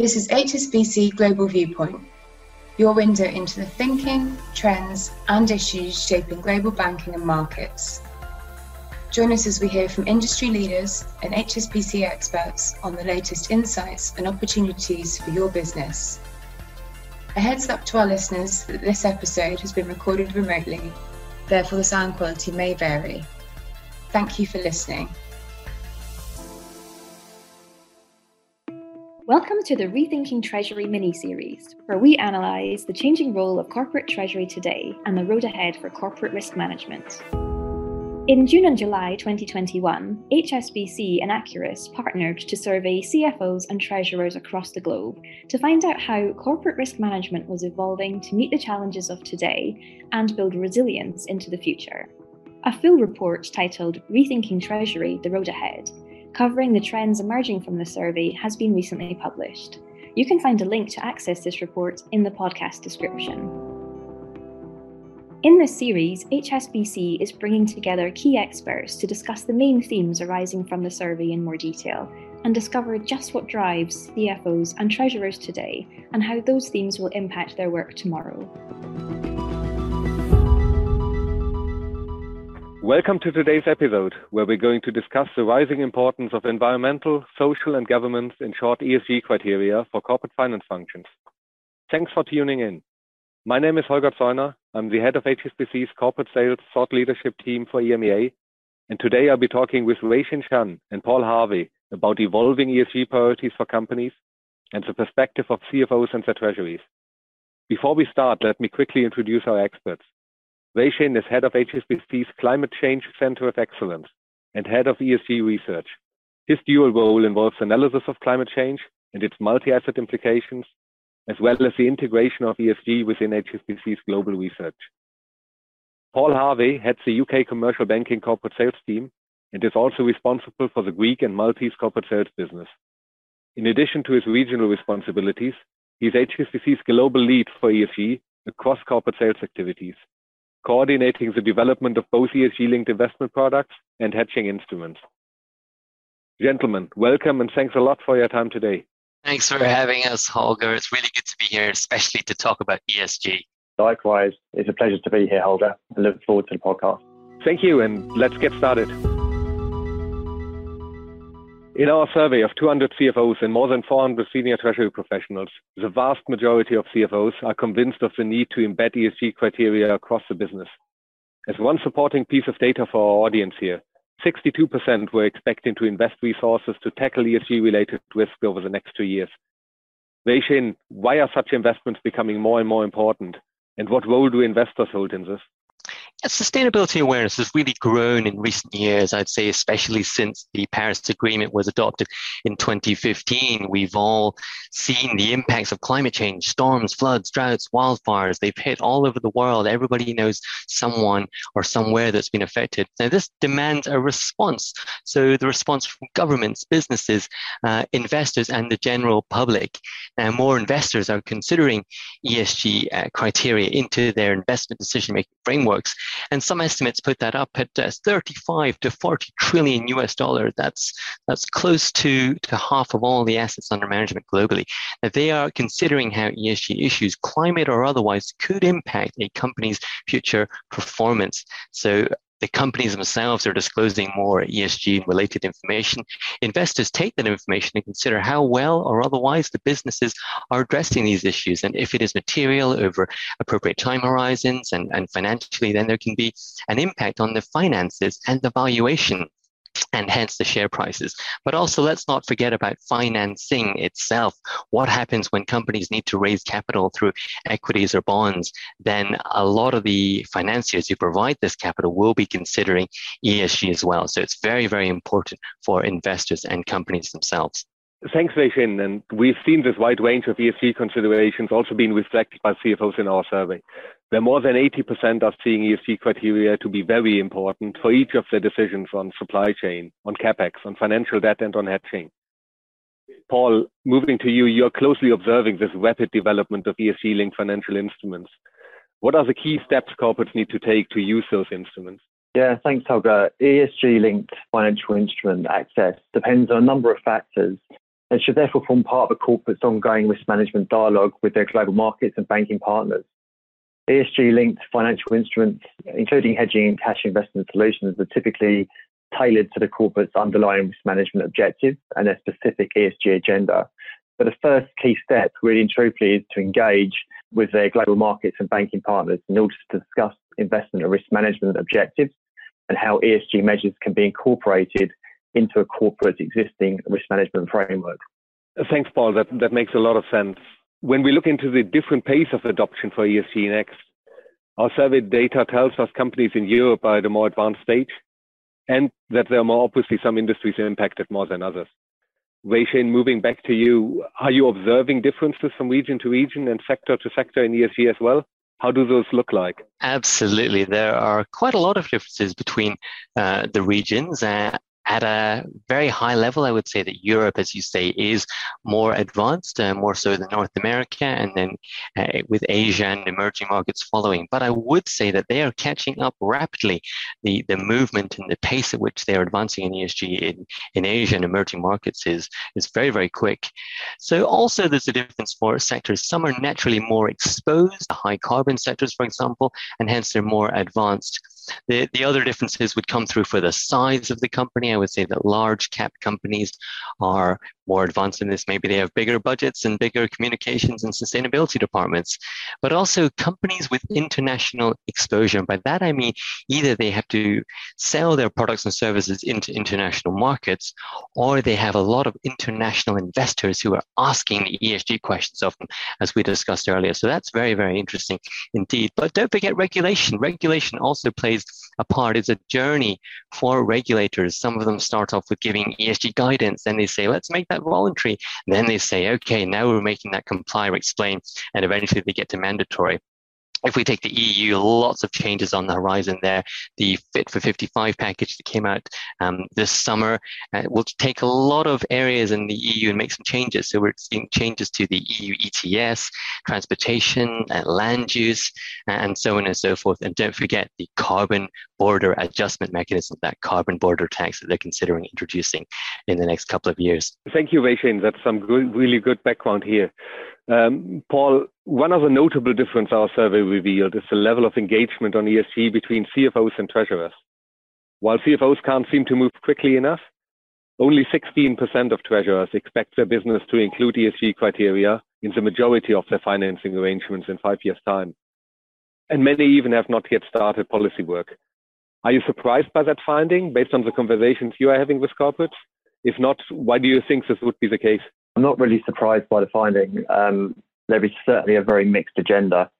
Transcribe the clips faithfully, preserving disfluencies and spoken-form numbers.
This is H S B C Global Viewpoint, your window into the thinking, trends and issues shaping global banking and markets. Join us as we hear from industry leaders and H S B C experts on the latest insights and opportunities for your business. A heads up to our listeners that this episode has been recorded remotely, therefore the sound quality may vary. Thank you for listening. Welcome to the Rethinking Treasury mini-series, where we analyse the changing role of corporate treasury today and the road ahead for corporate risk management. In June and July twenty twenty-one, H S B C and Accurus partnered to survey C F Os and treasurers across the globe to find out how corporate risk management was evolving to meet the challenges of today and build resilience into the future. A full report titled Rethinking Treasury, The Road Ahead, covering the trends emerging from the survey, has been recently published. You can find a link to access this report in the podcast description. In this series, H S B C is bringing together key experts to discuss the main themes arising from the survey in more detail and discover just what drives C F Os and treasurers today and how those themes will impact their work tomorrow. Welcome to today's episode, where we're going to discuss the rising importance of environmental, social and governance, in short E S G criteria for corporate finance functions. Thanks for tuning in. My name is Holger Zoyner. I'm the head of H S B C's Corporate Sales Thought Leadership Team for E M E A. And today I'll be talking with Rayshane and Paul Harvey about evolving E S G priorities for companies and the perspective of C F Os and their treasuries. Before we start, let me quickly introduce our experts. Wai-Shin is head of H S B C's Climate Change Center of Excellence and head of E S G Research. His dual role involves analysis of climate change and its multi-asset implications, as well as the integration of E S G within H S B C's global research. Paul Harvey heads the U K Commercial Banking Corporate Sales team and is also responsible for the Greek and Maltese corporate sales business. In addition to his regional responsibilities, he is H S B C's global lead for E S G across corporate sales activities, coordinating the development of both E S G-linked investment products and hedging instruments. Gentlemen, welcome and thanks a lot for your time today. Thanks for having us, Holger. It's really good to be here, especially to talk about E S G. Likewise, it's a pleasure to be here, Holger. I look forward to the podcast. Thank you, and let's get started. In our survey of two hundred C F Os and more than four hundred senior treasury professionals, the vast majority of C F Os are convinced of the need to embed E S G criteria across the business. As one supporting piece of data for our audience here, sixty-two percent were expecting to invest resources to tackle E S G-related risk over the next two years. Wai-Shin, why are such investments becoming more and more important? And what role do investors hold in this? Sustainability awareness has really grown in recent years, I'd say, especially since the Paris Agreement was adopted in twenty fifteen. We've all seen the impacts of climate change, storms, floods, droughts, wildfires. They've hit all over the world. Everybody knows someone or somewhere that's been affected. Now, this demands a response. So the response from governments, businesses, uh, investors, and the general public. Now, more investors are considering E S G uh, criteria into their investment decision-making frameworks. And some estimates put that up at uh, thirty-five to forty trillion U S dollars. That's that's close to, to half of all the assets under management globally. Now, they are considering how E S G issues, climate or otherwise, could impact a company's future performance. So the companies themselves are disclosing more E S G-related information. Investors take that information and consider how well or otherwise the businesses are addressing these issues. And if it is material over appropriate time horizons and, and financially, then there can be an impact on the finances and the valuation, and hence the share prices. But also, let's not forget about financing itself. What happens when companies need to raise capital through equities or bonds? Then a lot of the financiers who provide this capital will be considering E S G as well. So it's very, very important for investors and companies themselves. Thanks, Wai-Shin. And we've seen this wide range of E S G considerations also being reflected by C F Os in our survey, where more than eighty percent are seeing E S G criteria to be very important for each of their decisions on supply chain, on CapEx, on financial debt, and on hedging. Paul, moving to you, you're closely observing this rapid development of E S G-linked financial instruments. What are the key steps corporates need to take to use those instruments? Yeah, thanks, Holger. E S G-linked financial instrument access depends on a number of factors, and should therefore form part of a corporate's ongoing risk management dialogue with their global markets and banking partners. E S G-linked financial instruments, including hedging and cash investment solutions, are typically tailored to the corporate's underlying risk management objectives and their specific E S G agenda. But the first key step, really and truthfully, is to engage with their global markets and banking partners in order to discuss investment and risk management objectives and how E S G measures can be incorporated into a corporate's existing risk management framework. Thanks, Paul. That, that makes a lot of sense. When we look into the different pace of adoption for E S G next, our survey data tells us companies in Europe are at a more advanced stage, and that there are more obviously some industries impacted more than others. Wai-Shin, moving back to you, are you observing differences from region to region and sector to sector in E S G as well? How do those look like? Absolutely. There are quite a lot of differences between uh, the regions. Uh, At a very high level, I would say that Europe, as you say, is more advanced, uh, more so than North America, and then uh, with Asia and emerging markets following. But I would say that they are catching up rapidly. The, the movement and the pace at which they are advancing in E S G in, in Asia and emerging markets is, is very, very quick. So also there's a difference for sectors. Some are naturally more exposed, the high carbon sectors, for example, and hence they're more advanced. The, the other differences would come through for the size of the company. I would say that large cap companies are more advanced in this. Maybe they have bigger budgets and bigger communications and sustainability departments, but also companies with international exposure. And by that, I mean, either they have to sell their products and services into international markets, or they have a lot of international investors who are asking the E S G questions of them, as we discussed earlier. So that's very, very interesting indeed. But don't forget regulation. Regulation also plays a part. It's a journey for regulators. Some of them start off with giving E S G guidance, then they say, let's make that voluntary. And then they say, okay, now we're making that comply or explain, and eventually they get to mandatory. If we take the E U, lots of changes on the horizon there. The Fit for fifty-five package that came out um, this summer uh, will take a lot of areas in the E U and make some changes. So we're seeing changes to the E U E T S, transportation, uh, land use, and so on and so forth. And don't forget the carbon border adjustment mechanism, that carbon border tax that they're considering introducing in the next couple of years. Thank you, Wai-Shin. That's some good, really good background here. Um, Paul, one other notable difference our survey revealed is the level of engagement on E S G between C F Os and treasurers. While C F Os can't seem to move quickly enough, only sixteen percent of treasurers expect their business to include E S G criteria in the majority of their financing arrangements in five years' time. And many even have not yet started policy work. Are you surprised by that finding based on the conversations you are having with corporates? If not, why do you think this would be the case? I'm not really surprised by the finding. Um, there is certainly a very mixed agenda.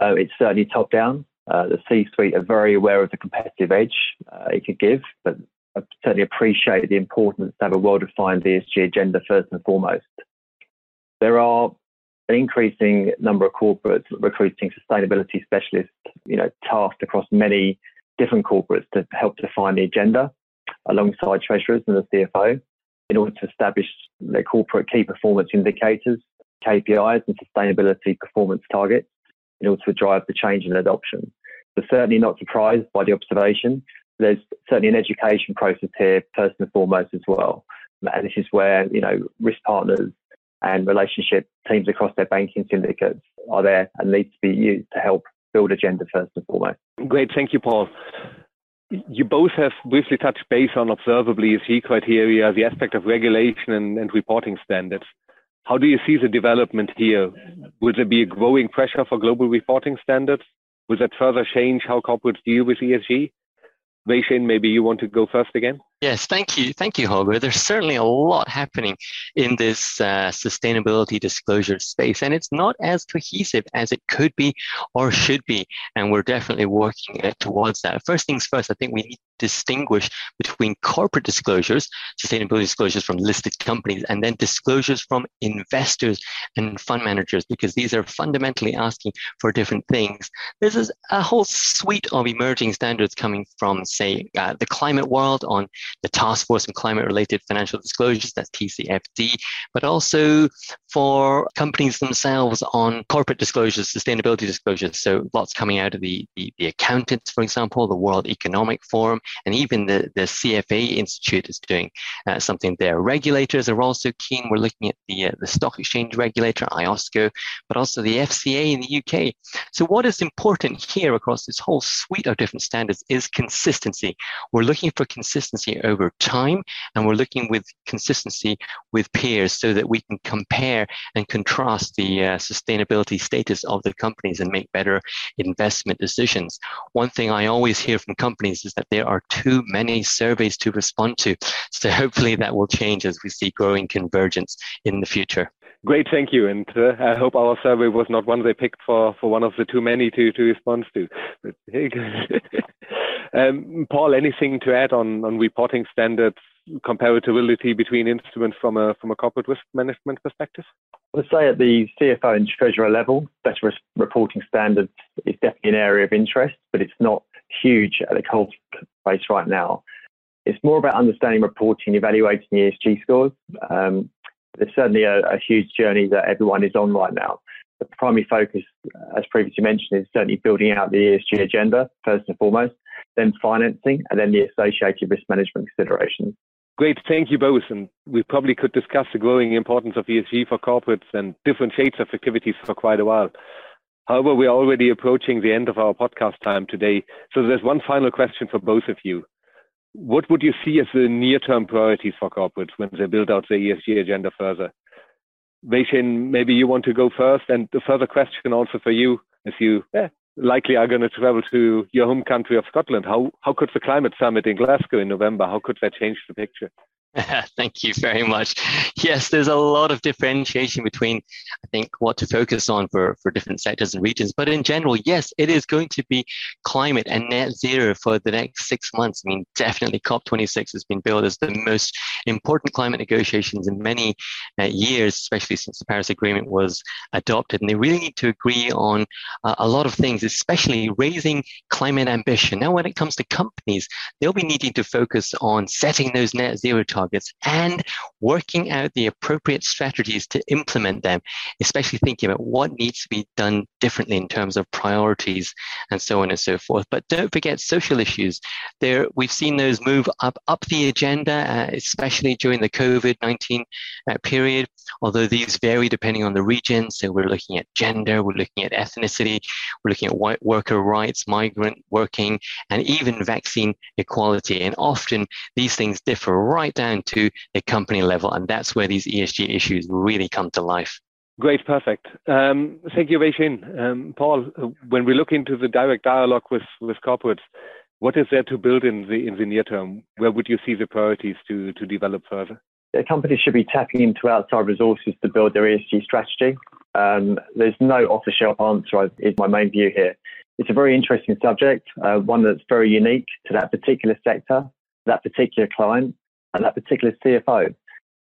Uh, it's certainly top down. Uh, the C-suite are very aware of the competitive edge uh, it could give, but I certainly appreciate the importance to have a well-defined E S G agenda first and foremost. There are an increasing number of corporates recruiting sustainability specialists, you know, tasked across many different corporates to help define the agenda alongside treasurers and the C F O, in order to establish their corporate key performance indicators, K P Is and sustainability performance targets in order to drive the change and adoption. So certainly not surprised by the observation. There's certainly an education process here, first and foremost as well. And this is where, you know, risk partners and relationship teams across their banking syndicates are there and need to be used to help build agenda first and foremost. Great. Thank you, Paul. You both have briefly touched base on observable E S G criteria, the aspect of regulation and, and reporting standards. How do you see the development here? Will there be a growing pressure for global reporting standards? Will that further change how corporates deal with E S G? Wai-Shin, maybe you want to go first again? Yes, thank you. Thank you, Holger. There's certainly a lot happening in this uh, sustainability disclosure space, and it's not as cohesive as it could be or should be, and we're definitely working it towards that. First things first, I think we need to distinguish between corporate disclosures, sustainability disclosures from listed companies, and then disclosures from investors and fund managers, because these are fundamentally asking for different things. There's a whole suite of emerging standards coming from, say, uh, the climate world on the Task Force on Climate-Related Financial Disclosures, that's T C F D, but also for companies themselves on corporate disclosures, sustainability disclosures. So lots coming out of the, the, the accountants, for example, the World Economic Forum, and even the, the C F A Institute is doing uh, something there. Regulators are also keen. We're looking at the, uh, the stock exchange regulator, I O S C O, but also the F C A in the U K. So what is important here across this whole suite of different standards is consistency. We're looking for consistency over time, and we're looking with consistency with peers so that we can compare and contrast the uh, sustainability status of the companies and make better investment decisions. One thing I always hear from companies is that there are too many surveys to respond to. So hopefully that will change as we see growing convergence in the future. Great, thank you. And uh, I hope our survey was not one they picked for, for one of the too many to, to respond to. But, hey, um, Paul, anything to add on, on reporting standards, comparability between instruments from a from a corporate risk management perspective? I would say at the C F O and treasurer level, better risk reporting standards is definitely an area of interest, but it's not huge at the corporate space right now. It's more about understanding, reporting, evaluating E S G scores. Um, there's certainly a, a huge journey that everyone is on right now. The primary focus, as previously mentioned, is certainly building out the E S G agenda, first and foremost, then financing, and then the associated risk management considerations. Great, thank you both. And we probably could discuss the growing importance of E S G for corporates and different shades of activities for quite a while. However, we're already approaching the end of our podcast time today. So there's one final question for both of you. What would you see as the near-term priorities for corporates when they build out their E S G agenda further? Wai-Shin, maybe you want to go first. And a further question also for you, as you yeah, likely are going to travel to your home country of Scotland. How, how could the climate summit in Glasgow in November, how could that change the picture? Thank you very much. Yes, there's a lot of differentiation between, I think, what to focus on for, for different sectors and regions. But in general, yes, it is going to be climate and net zero for the next six months. I mean, definitely COP twenty-six has been billed as the most important climate negotiations in many uh, years, especially since the Paris Agreement was adopted. And they really need to agree on uh, a lot of things, especially raising climate ambition. Now, when it comes to companies, they'll be needing to focus on setting those net zero targets. Targets and working out the appropriate strategies to implement them, especially thinking about what needs to be done differently in terms of priorities and so on and so forth. But don't forget social issues. There, we've seen those move up, up the agenda, uh, especially during the COVID nineteen uh, period, although these vary depending on the region. So we're looking at gender, we're looking at ethnicity, we're looking at white worker rights, migrant working, and even vaccine equality. And often these things differ right down to a company level, and that's where these E S G issues really come to life. Great, perfect. Um, thank you, Wai-Shin. Um, Paul, when we look into the direct dialogue with, with corporates, what is there to build in the, in the near term? Where would you see the priorities to, to develop further? The companies should be tapping into outside resources to build their E S G strategy. Um, there's no off-the-shelf answer, is my main view here. It's a very interesting subject, uh, one that's very unique to that particular sector, that particular client, and that particular C F O.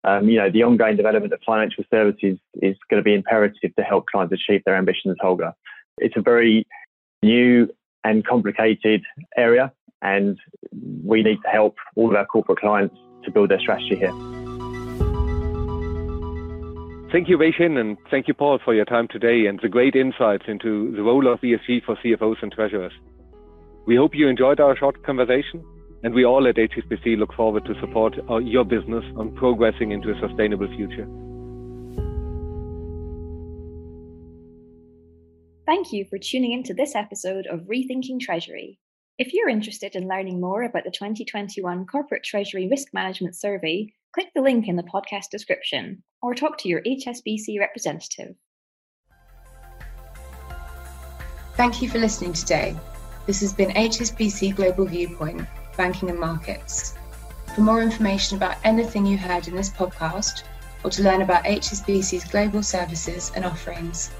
Um, you know, the ongoing development of financial services is going to be imperative to help clients achieve their ambitions, Holger. It's a very new and complicated area, and we need to help all of our corporate clients to build their strategy here. Thank you, Wai-Shin, and thank you, Paul, for your time today and the great insights into the role of E S G for C F Os and treasurers. We hope you enjoyed our short conversation. And we all at H S B C look forward to support our, your business on progressing into a sustainable future. Thank you for tuning into this episode of Rethinking Treasury. If you're interested in learning more about the twenty twenty-one Corporate Treasury Risk Management Survey, click the link in the podcast description or talk to your H S B C representative. Thank you for listening today. This has been H S B C Global Viewpoint, Banking and Markets. For more information about anything you heard in this podcast, or to learn about H S B C's global services and offerings,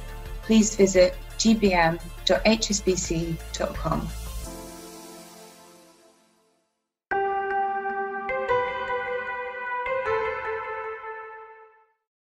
please visit g b m dot h s b c dot com.